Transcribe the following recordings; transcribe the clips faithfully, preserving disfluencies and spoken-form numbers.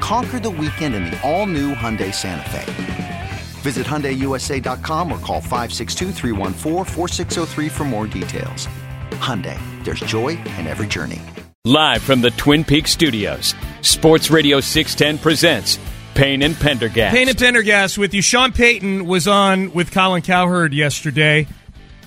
Conquer the weekend in the all-new Hyundai Santa Fe. Visit Hyundai U S A dot com or call five six two, three one four, four six zero three for more details. Hyundai, there's joy in every journey. Live from the Twin Peaks studios, Sports Radio six ten presents Payne and Pendergast. Payne and Pendergast with you. Sean Payton was on with Colin Cowherd yesterday,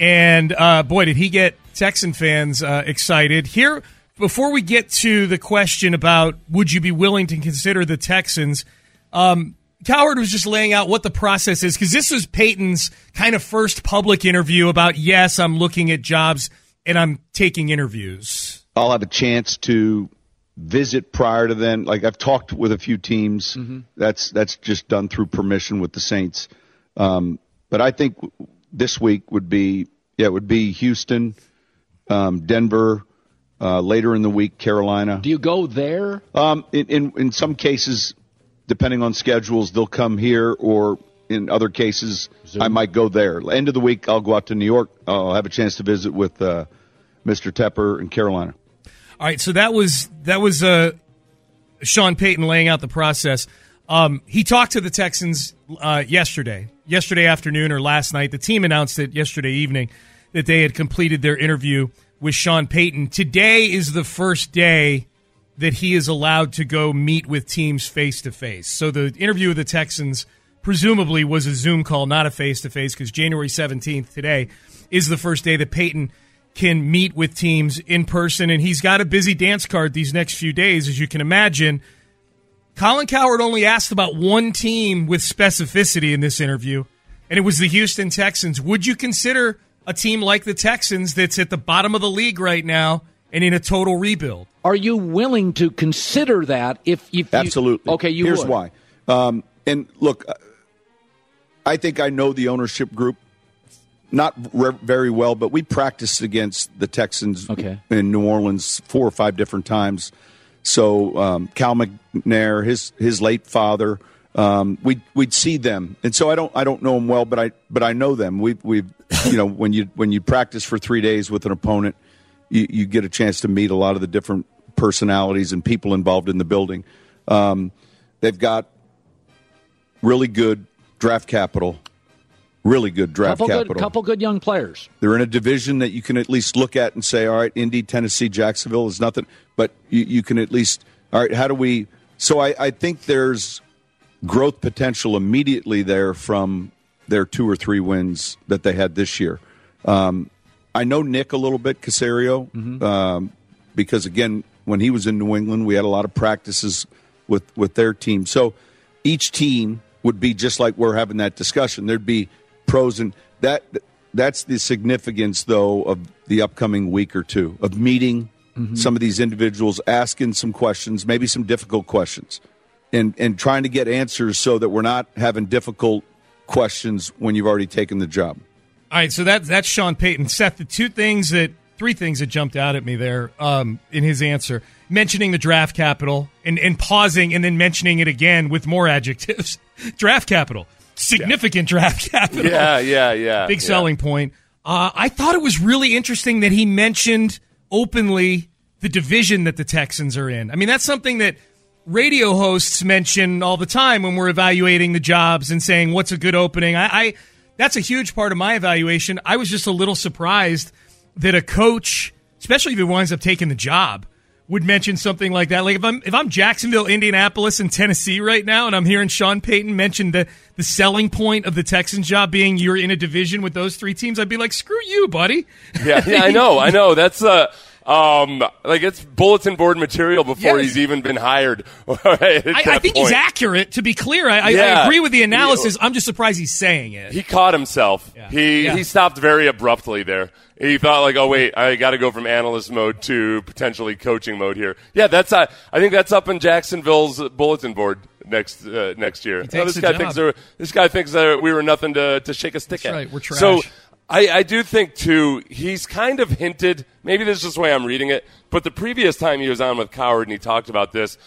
and uh, boy, did he get Texan fans uh, excited. Here... Before we get to the question about would you be willing to consider the Texans, um, Cowherd was just laying out what the process is, because this was Payton's kind of first public interview about, yes, I'm looking at jobs and I'm taking interviews. I'll have a chance to visit prior to then. Like, I've talked with a few teams. Mm-hmm. That's that's just done through permission with the Saints. Um, but I think this week would be, yeah, it would be Houston, um, Denver, Uh, later in the week, Carolina. Do you go there? Um, in, in in some cases, depending on schedules, they'll come here, or in other cases, Zoom. I might go there. End of the week, I'll go out to New York. I'll have a chance to visit with uh, Mister Tepper in Carolina. All right, so that was that was uh, Sean Payton laying out the process. Um, he talked to the Texans uh, yesterday, yesterday afternoon or last night. The team announced it yesterday evening that they had completed their interview with Sean Payton. Today is the first day that he is allowed to go meet with teams face-to-face. So the interview with the Texans presumably was a Zoom call, not a face-to-face, because January seventeenth, today, is the first day that Payton can meet with teams in person, and he's got a busy dance card these next few days, as you can imagine. Colin Cowherd only asked about one team with specificity in this interview, and it was the Houston Texans. Would you consider a team like the Texans that's at the bottom of the league right now and in a total rebuild? Are you willing to consider that? If, if Absolutely. You, okay, you Here's would. Why. Um, and, look, I think I know the ownership group not re- very well, but we practiced against the Texans okay. in New Orleans four or five different times. So um, Cal McNair, his his late father, um, we'd, we'd see them. And so I don't I don't know them well, but I but I know them. We've we've you know, when you when you practice for three days with an opponent, you, you get a chance to meet a lot of the different personalities and people involved in the building. Um, they've got really good draft capital, really good draft couple capital. A couple good young players. They're in a division that you can at least look at and say, all right, Indy, Tennessee, Jacksonville is nothing. But you, you can at least, all right, how do we – so I, I think there's growth potential immediately there from – their two or three wins that they had this year. Um, I know Nick a little bit, Caserio, mm-hmm. um, because, again, when he was in New England, we had a lot of practices with, with their team. So each team would be just like we're having that discussion. There'd be pros and that. That's the significance, though, of the upcoming week or two, of meeting mm-hmm. some of these individuals, asking some questions, maybe some difficult questions, and, and trying to get answers so that we're not having difficult questions when you've already taken the job. All right, so that, that's Sean Payton. Seth, the two things that, three things that jumped out at me there um, in his answer, mentioning the draft capital and, and pausing and then mentioning it again with more adjectives. Draft capital. Significant yeah. draft capital. Yeah, yeah, yeah. Big yeah. selling point. Uh, I thought it was really interesting that he mentioned openly the division that the Texans are in. I mean, that's something that radio hosts mention all the time when we're evaluating the jobs and saying what's a good opening. I, I that's a huge part of my evaluation. I was just a little surprised that a coach, especially if he winds up taking the job, would mention something like that. Like if I'm if I'm Jacksonville, Indianapolis, and Tennessee right now, and I'm hearing Sean Payton mention the, the selling point of the Texans job being you're in a division with those three teams, I'd be like, screw you, buddy. Yeah, yeah, I know, I know. That's uh, um, like it's bulletin board material before yes. he's even been hired. I, I think point. He's accurate. To be clear, I, yeah. I, I agree with the analysis. I'm just surprised he's saying it. He caught himself. Yeah. He yeah. he stopped very abruptly there. He thought like, oh wait, I got to go from analyst mode to potentially coaching mode here. Yeah, that's uh, I think that's up in Jacksonville's bulletin board next uh, next year. No, this, guy thinks this guy thinks that we were nothing to, to shake a stick that's at. Right, we're trash. So I, I do think too, he's kind of hinted. Maybe this is just the way I'm reading it, but the previous time he was on with Cowherd and he talked about this,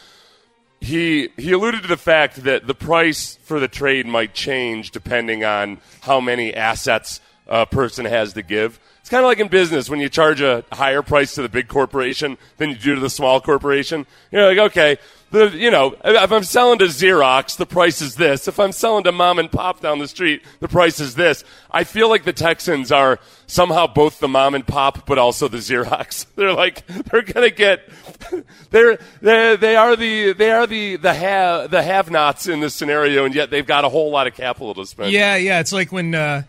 he he alluded to the fact that the price for the trade might change depending on how many assets a person has to give. It's kind of like in business when you charge a higher price to the big corporation than you do to the small corporation. You're like, okay, the, you know, if I'm selling to Xerox, the price is this. If I'm selling to mom and pop down the street, the price is this. I feel like the Texans are somehow both the mom and pop, but also the Xerox. They're like, they're gonna get, they're they they are the they are the the have the have-nots in this scenario, and yet they've got a whole lot of capital to spend. Yeah, yeah, it's like when. Uh...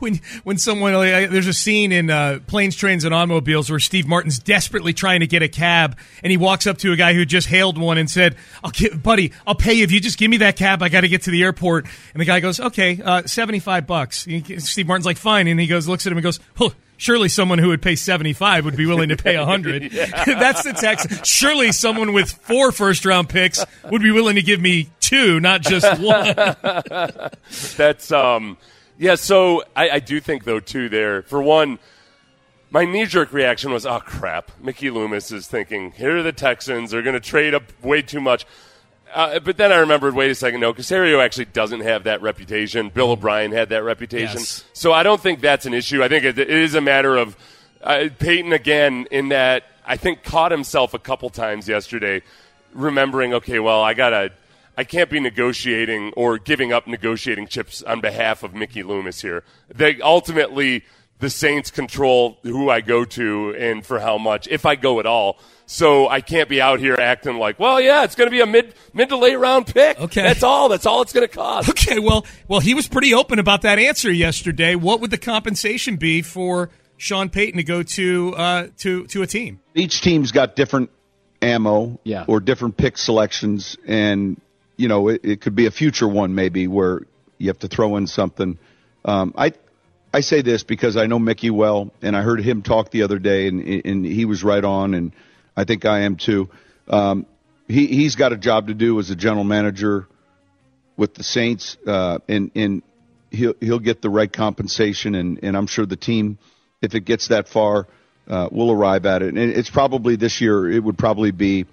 When when someone like, there's a scene in uh, Planes, Trains, and Automobiles where Steve Martin's desperately trying to get a cab, and he walks up to a guy who just hailed one and said, "I'll get, buddy, I'll pay you if you just give me that cab. I got to get to the airport." And the guy goes, "Okay, uh, seventy-five bucks." And Steve Martin's like, "Fine," and he goes, looks at him and goes, "Huh. Surely someone who would pay seventy-five would be willing to pay one hundred. yeah. That's the text. Surely someone with four first-round picks would be willing to give me two, not just one. That's um. Yeah, so I, I do think, though, too, there, for one, my knee-jerk reaction was, oh, crap, Mickey Loomis is thinking, here are the Texans, they're going to trade up way too much. Uh, but then I remembered, wait a second, no, Caserio actually doesn't have that reputation. Bill O'Brien had that reputation. Yes. So I don't think that's an issue. I think it, it is a matter of uh, Peyton, again, in that I think caught himself a couple times yesterday, remembering, okay, well, I got to – I can't be negotiating or giving up negotiating chips on behalf of Mickey Loomis here. They ultimately, the Saints control who I go to and for how much, if I go at all. So I can't be out here acting like, well, yeah, it's going to be a mid mid to late round pick. Okay, that's all. That's all it's going to cost. Okay, well, well, he was pretty open about that answer yesterday. What would the compensation be for Sean Payton to go to uh, to to a team? Each team's got different ammo, yeah. or different pick selections, and you know, it, it could be a future one maybe where you have to throw in something. Um, I I say this because I know Mickey well, and I heard him talk the other day, and and he was right on, and I think I am too. Um, he, he's got a job to do as a general manager with the Saints, uh, and, and he'll, he'll get the right compensation, and, and I'm sure the team, if it gets that far, uh, will arrive at it. And it's probably this year, it would probably be,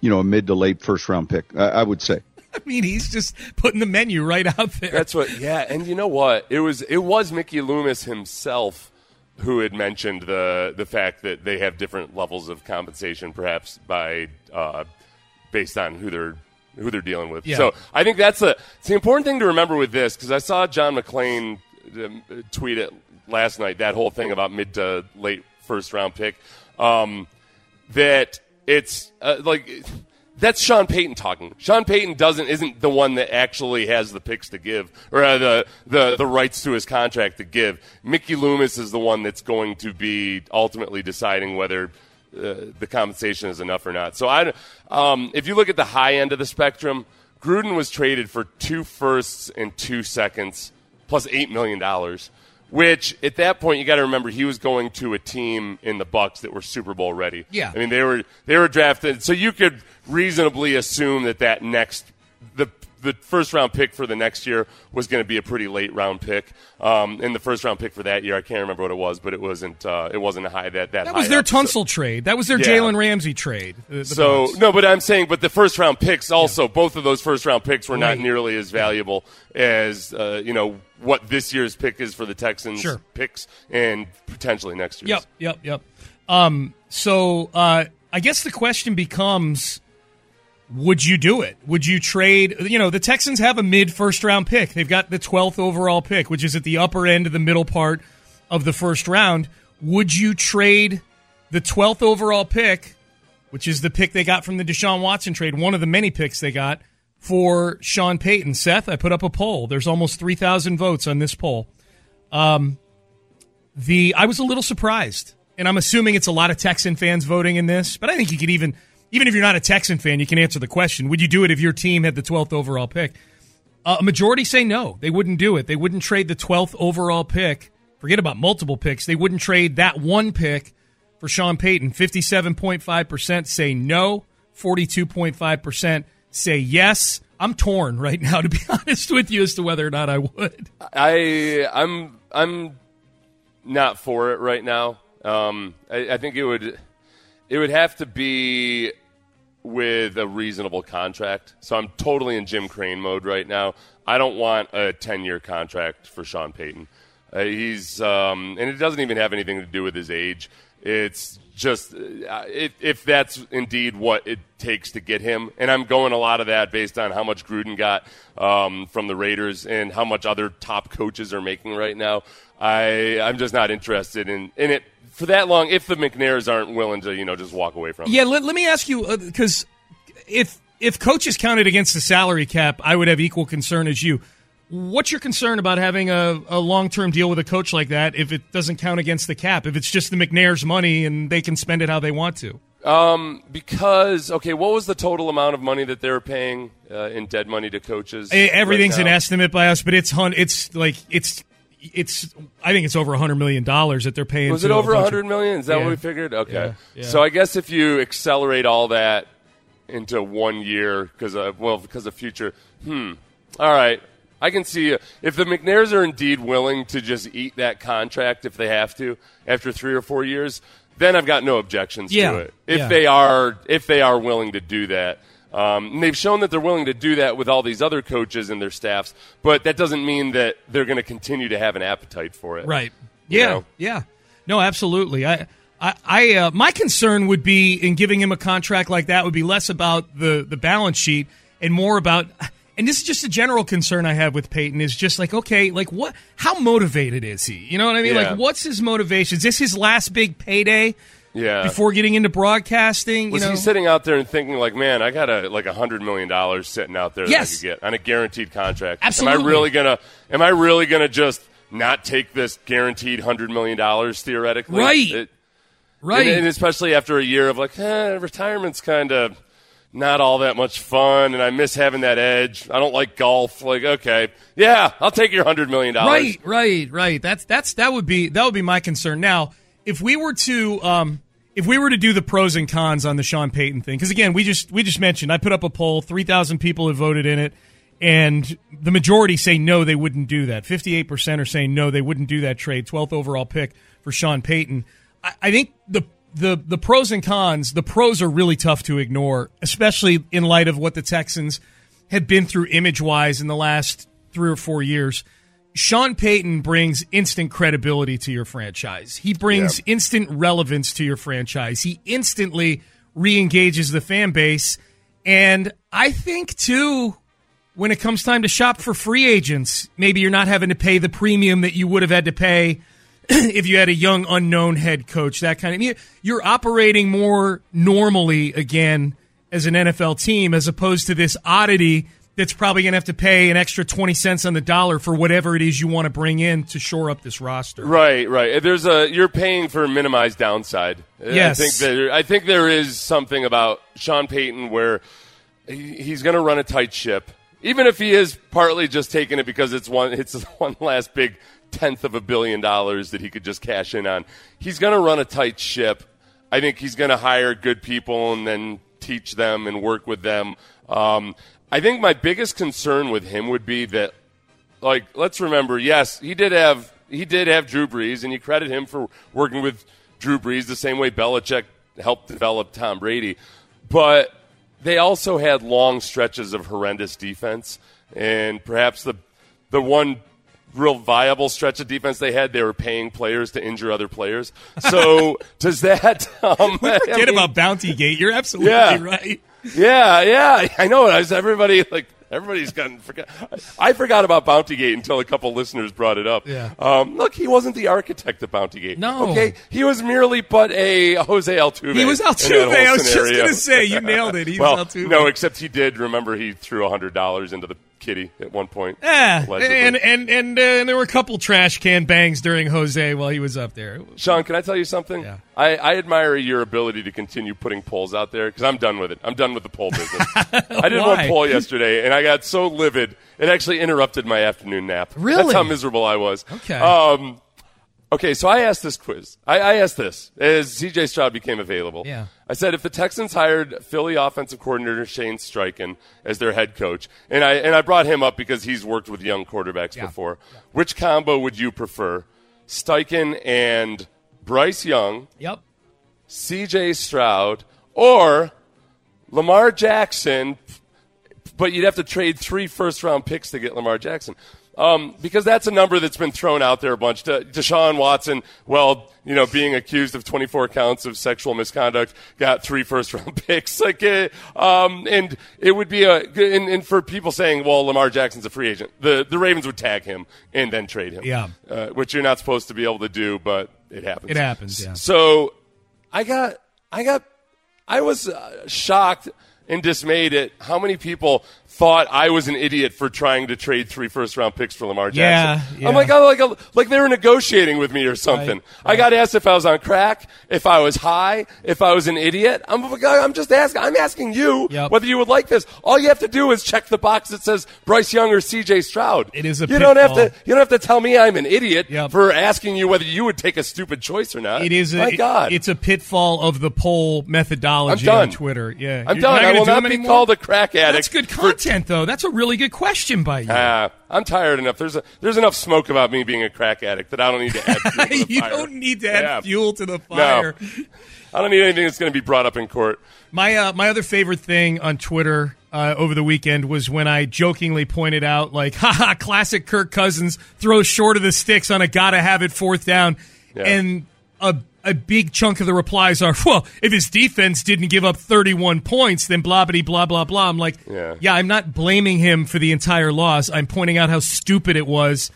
you know, a mid to late first-round pick, I, I would say. I mean, he's just putting the menu right out there. That's what, yeah. And you know what? It was it was Mickey Loomis himself who had mentioned the the fact that they have different levels of compensation, perhaps by uh, based on who they're who they're dealing with. Yeah. So I think that's a it's the important thing to remember with this, because I saw John McClain tweet it last night, that whole thing about mid to late first round pick, um, that it's uh, like. That's Sean Payton talking. Sean Payton doesn't isn't the one that actually has the picks to give, or uh, the, the the rights to his contract to give. Mickey Loomis is the one that's going to be ultimately deciding whether uh, the compensation is enough or not. So I, um, if you look at the high end of the spectrum, Gruden was traded for two firsts and two seconds, plus eight million dollars, which at that point you got to remember he was going to a team in the Bucs that were Super Bowl ready. Yeah, I mean they were they were drafted, so you could reasonably assume that that next the the first round pick for the next year was going to be a pretty late round pick. Um, and the first round pick for that year, I can't remember what it was, but it wasn't uh, it wasn't high that that. That high was their up, Tunsil so. trade. That was their yeah. Jalen Ramsey trade. The, the so Bucs. No, but I'm saying, but the first round picks also, yeah. both of those first round picks were right. not nearly as valuable yeah. as uh, you know. what this year's pick is for the Texans sure. picks and potentially next year's. Yep, yep, yep. Um, so uh, I guess the question becomes, would you do it? Would you trade? You know, the Texans have a mid-first-round pick. They've got the twelfth overall pick, which is at the upper end of the middle part of the first round. Would you trade the twelfth overall pick which is the pick they got from the Deshaun Watson trade, one of the many picks they got for Sean Payton. Seth, I put up a poll. There's almost three thousand votes on this poll. Um, the I was a little surprised, and I'm assuming it's a lot of Texan fans voting in this, but I think you could even, even if you're not a Texan fan, you can answer the question, would you do it if your team had the twelfth overall pick? Uh, a majority say no, they wouldn't do it. They wouldn't trade the twelfth overall pick. Forget about multiple picks. They wouldn't trade that one pick for Sean Payton. fifty-seven point five percent say no. forty-two point five percent say yes. I'm torn right now, to be honest with you, as to whether or not I would. I, I'm I'm not for it right now. Um, I, I think it would it would have to be with a reasonable contract. So I'm totally in Jim Crane mode right now. I don't want a ten-year contract for Sean Payton. Uh, he's um, and it doesn't even have anything to do with his age. It's just uh, if, if that's indeed what it takes to get him. And I'm going a lot of that based on how much Gruden got um, from the Raiders and how much other top coaches are making right now. I, I'm just not interested in, in it for that long if the McNairs aren't willing to, you know, just walk away from it. Yeah, let, let me ask you, because uh, if, if coaches counted against the salary cap, I would have equal concern as you. What's your concern about having a, a long-term deal with a coach like that if it doesn't count against the cap, if it's just the McNair's money and they can spend it how they want to? Um, because, okay, what was the total amount of money that they were paying uh, in dead money to coaches? Everything's right an estimate by us, but it's it's like it's it's I think it's over one hundred million dollars that they're paying. Was it over one hundred million dollars? Is that yeah. what we figured? Okay. Yeah. Yeah. So I guess if you accelerate all that into one year, because of, well, because of future, hmm, all right. I can see if the McNairs are indeed willing to just eat that contract if they have to after three or four years, then I've got no objections yeah. to it. If yeah. they are if they are willing to do that. Um, and they've shown that they're willing to do that with all these other coaches and their staffs, but that doesn't mean that they're going to continue to have an appetite for it. Right. Yeah. You know? Yeah. No, absolutely. I I, I uh, my concern would be in giving him a contract like that would be less about the, the balance sheet and more about – and this is just a general concern I have with Peyton is just like, okay, like what, how motivated is he? You know what I mean? Yeah. Like what's his motivation? Is this his last big payday yeah. before getting into broadcasting? Was you know? he sitting out there and thinking like, man, I got a, like a hundred million dollars sitting out there yes. that I could get on a guaranteed contract. Absolutely. Am I really going to, am I really going to just not take this guaranteed hundred million dollars theoretically? Right. It, right. And, and especially after a year of like, eh, retirement's kind of not all that much fun, and I miss having that edge. I don't like golf. Like, okay, yeah, I'll take your hundred million dollars. Right, right, right. That's that's that would be that would be my concern. Now, if we were to um, if we were to do the pros and cons on the Sean Payton thing, because again, we just we just mentioned I put up a poll, three thousand people have voted in it, and the majority say no, they wouldn't do that. Fifty-eight percent are saying no, they wouldn't do that trade. Twelfth overall pick for Sean Payton. I, I think the. The the pros and cons, the pros are really tough to ignore, especially in light of what the Texans have been through image-wise in the last three or four years. Sean Payton brings instant credibility to your franchise. He brings yeah. instant relevance to your franchise. He instantly re-engages the fan base. And I think, too, when it comes time to shop for free agents, maybe you're not having to pay the premium that you would have had to pay if you had a young, unknown head coach, that kind of – you're operating more normally again as an N F L team as opposed to this oddity that's probably going to have to pay an extra twenty cents on the dollar for whatever it is you want to bring in to shore up this roster. Right, right. There's a You're paying for minimized downside. Yes. I think, that, I think there is something about Sean Payton where he's going to run a tight ship, even if he is partly just taking it because it's one, it's one last big – tenth of a billion dollars that he could just cash in on. He's going to run a tight ship. I think he's going to hire good people and then teach them and work with them. Um, I think my biggest concern with him would be that, like, let's remember, yes, he did have he did have Drew Brees, and you credit him for working with Drew Brees the same way Belichick helped develop Tom Brady. But they also had long stretches of horrendous defense, and perhaps the the one real viable stretch of defense they had, they were paying players to injure other players. So does that... Um, we forget I mean, about Bounty Gate. You're absolutely yeah, right. Yeah, yeah. I know. I was, everybody, like, Everybody's gotten forgot. I forgot about Bounty Gate until a couple listeners brought it up. Yeah. Um, look, he wasn't the architect of Bounty Gate. No. Okay, he was merely but a Jose Altuve. He was Altuve. I was scenario. just going to say, you nailed it. He well, was Altuve. No, except he did. Remember, he threw one hundred dollars into the kitty at one point. Yeah, and, and, and, uh, and there were a couple trash can bangs during Jose while he was up there. Sean, can I tell you something? Yeah. I, I admire your ability to continue putting polls out there because I'm done with it. I'm done with the poll business. I did Why? one poll yesterday, and I got so livid, it actually interrupted my afternoon nap. Really? That's how miserable I was. Okay. Um, okay, so I asked this quiz. I, I asked this as C J Stroud became available. Yeah. I said, if the Texans hired Philly offensive coordinator Shane Steichen as their head coach, and I and I brought him up because he's worked with young quarterbacks yeah. before, yeah. which combo would you prefer? Steichen and Bryce Young, yep. C J Stroud, or Lamar Jackson, but you'd have to trade three first-round picks to get Lamar Jackson. Um, because that's a number that's been thrown out there a bunch. De- Deshaun Watson, well, you know, being accused of twenty-four counts of sexual misconduct, got three first-round picks. Like, uh, um, and it would be a, and, and for people saying, well, Lamar Jackson's a free agent, the the Ravens would tag him and then trade him. Yeah, uh, which you're not supposed to be able to do, but it happens. It happens. Yeah. So, I got, I got, I was uh, shocked and dismayed at how many people thought I was an idiot for trying to trade three first-round picks for Lamar Jackson. Yeah, yeah. I'm like, oh, like, a, like they were negotiating with me or something. Right, right. I got asked if I was on crack, if I was high, if I was an idiot. I'm, I'm just asking. I'm asking you yep. whether you would like this. All you have to do is check the box that says Bryce Young or C J Stroud. It is a you don't have to. You don't have to tell me I'm an idiot yep. for asking you whether you would take a stupid choice or not. It is. My a, God, it's a pitfall of the poll methodology on Twitter. Yeah, I'm done. I will not be anymore? called a crack addict. That's good content. For though. That's a really good question by you. Uh, I'm tired enough. There's a, there's enough smoke about me being a crack addict that I don't need to add fuel to the you fire. You don't need to add yeah. fuel to the fire. No. I don't need anything that's going to be brought up in court. My uh, my other favorite thing on Twitter uh, over the weekend was when I jokingly pointed out, like, haha, classic Kirk Cousins throws short of the sticks on a gotta-have-it fourth down. Yeah. And a a big chunk of the replies are, well, if his defense didn't give up thirty-one points, then blah, bitty, blah, blah, blah. I'm like, yeah. yeah, I'm not blaming him for the entire loss. I'm pointing out how stupid it was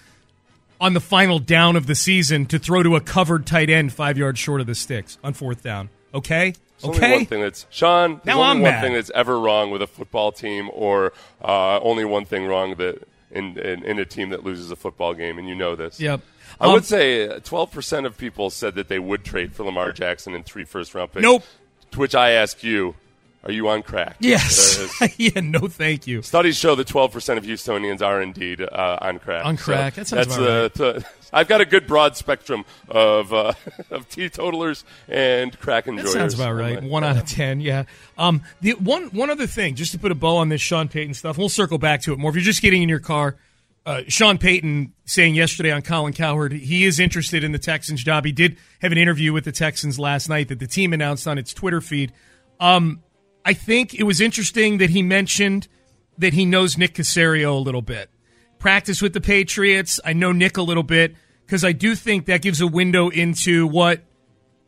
on the final down of the season to throw to a covered tight end five yards short of the sticks on fourth down. Okay? There's okay. Only one thing that's, Sean, there's now only I'm one mad. thing that's ever wrong with a football team, or uh, only one thing wrong that in, in, in a team that loses a football game, and you know this. Yep. I um, would say twelve percent of people said that they would trade for Lamar Jackson in three first-round picks. Nope. To which I ask you, are you on crack? Yes. Uh, yeah, no thank you. Studies show that twelve percent of Houstonians are indeed uh, on crack. On crack. So that sounds that's about uh, right. T- I've got a good broad spectrum of uh, of teetotalers and crack enjoyers. That sounds about right. Like, one out of ten, yeah. Um, the one, one other thing, just to put a bow on this Sean Payton stuff, we'll circle back to it more. If you're just getting in your car, Uh, Sean Payton saying yesterday on Colin Cowherd, he is interested in the Texans job. He did have an interview with the Texans last night that the team announced on its Twitter feed. Um, I think it was interesting that he mentioned that he knows Nick Caserio a little bit. Practice with the Patriots. I know Nick a little bit because I do think that gives a window into what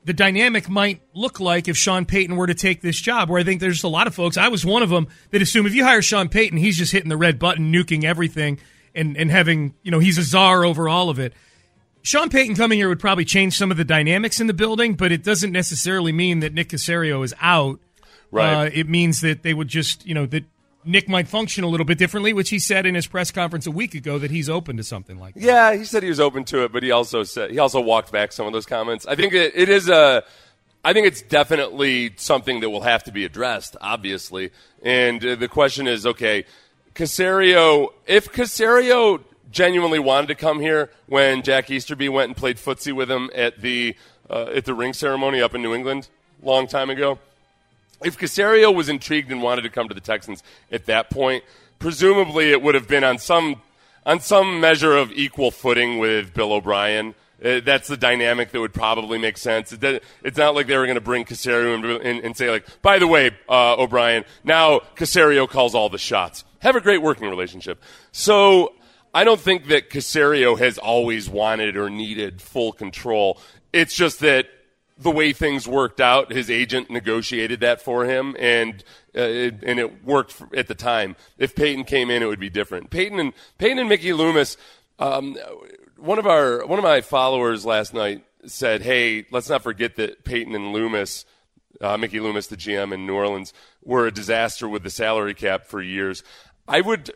the dynamic might look like if Sean Payton were to take this job, where I think there's a lot of folks, I was one of them, that assume if you hire Sean Payton, he's just hitting the red button, nuking everything. And, and having, you know, he's a czar over all of it. Sean Payton coming here would probably change some of the dynamics in the building, but it doesn't necessarily mean that Nick Caserio is out. Right. Uh, it means that they would just, you know, that Nick might function a little bit differently, which he said in his press conference a week ago that he's open to something like that. Yeah, he said he was open to it, but he also said he also walked back some of those comments. I think it, it is a I think it's definitely something that will have to be addressed, obviously. And the question is, okay, Caserio, if Caserio genuinely wanted to come here when Jack Easterby went and played footsie with him at the uh, at the ring ceremony up in New England a long time ago, if Caserio was intrigued and wanted to come to the Texans at that point, presumably it would have been on some on some measure of equal footing with Bill O'Brien. Uh, that's the dynamic that would probably make sense. It, it's not like they were going to bring Caserio in, in, and say, like, by the way, uh, O'Brien, now Caserio calls all the shots. Have a great working relationship. So I don't think that Caserio has always wanted or needed full control. It's just that the way things worked out, his agent negotiated that for him, and uh, it, and it worked for, at the time. If Payton came in, it would be different. Payton and Payton and Mickey Loomis. Um, one of our one of my followers last night said, "Hey, let's not forget that Payton and Loomis, uh, Mickey Loomis, the G M in New Orleans, were a disaster with the salary cap for years." I would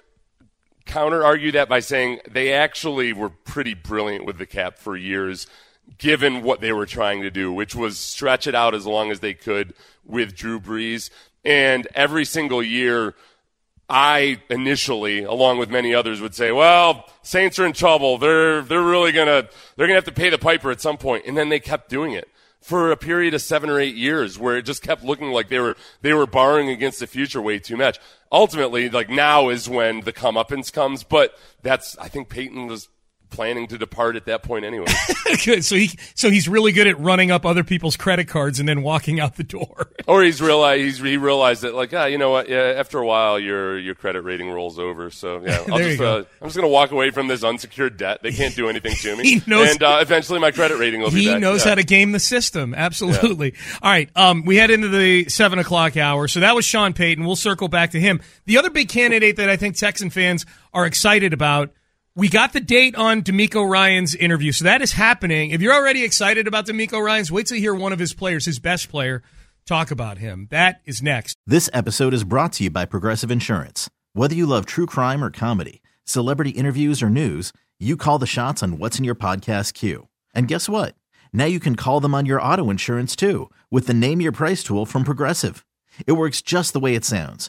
counter argue that by saying they actually were pretty brilliant with the cap for years, given what they were trying to do, which was stretch it out as long as they could with Drew Brees. And every single year, I initially, along with many others, would say, well, Saints are in trouble. They're they're really going to they're gonna have to pay the piper at some point. And then they kept doing it for a period of seven or eight years where it just kept looking like they were they were borrowing against the future way too much. Ultimately, like now is when the comeuppance comes. But that's, I think Payton was planning to depart at that point anyway. Good. So he, so he's really good at running up other people's credit cards and then walking out the door. Or he's realized he's, he realized that like, ah, you know what? Yeah, after a while, your your credit rating rolls over. So yeah, I'll just, uh, I'm just gonna walk away from this unsecured debt. They can't do anything to me. He knows, and uh, eventually my credit rating will be back. He knows yeah. how to game the system. Absolutely. Yeah. All right. Um, we head into the seven o'clock hour. So that was Sean Payton. We'll circle back to him. The other big candidate that I think Texan fans are excited about. We got the date on DeMeco Ryans' interview, so that is happening. If you're already excited about DeMeco Ryans, wait till you hear one of his players, his best player, talk about him. That is next. This episode is brought to you by Progressive Insurance. Whether you love true crime or comedy, celebrity interviews or news, you call the shots on what's in your podcast queue. And guess what? Now you can call them on your auto insurance, too, with the Name Your Price tool from Progressive. It works just the way it sounds.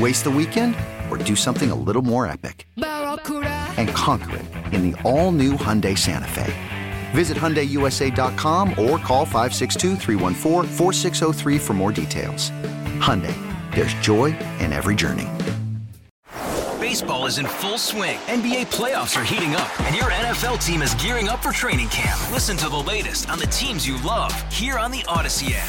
Waste the weekend or do something a little more epic and conquer it in the all-new Hyundai Santa Fe. Visit Hyundai U S A dot com or call five six two, three one four, four six zero three for more details. Hyundai, there's joy in every journey. Baseball is in full swing. N B A playoffs are heating up, and your N F L team is gearing up for training camp. Listen to the latest on the teams you love here on the Odyssey app.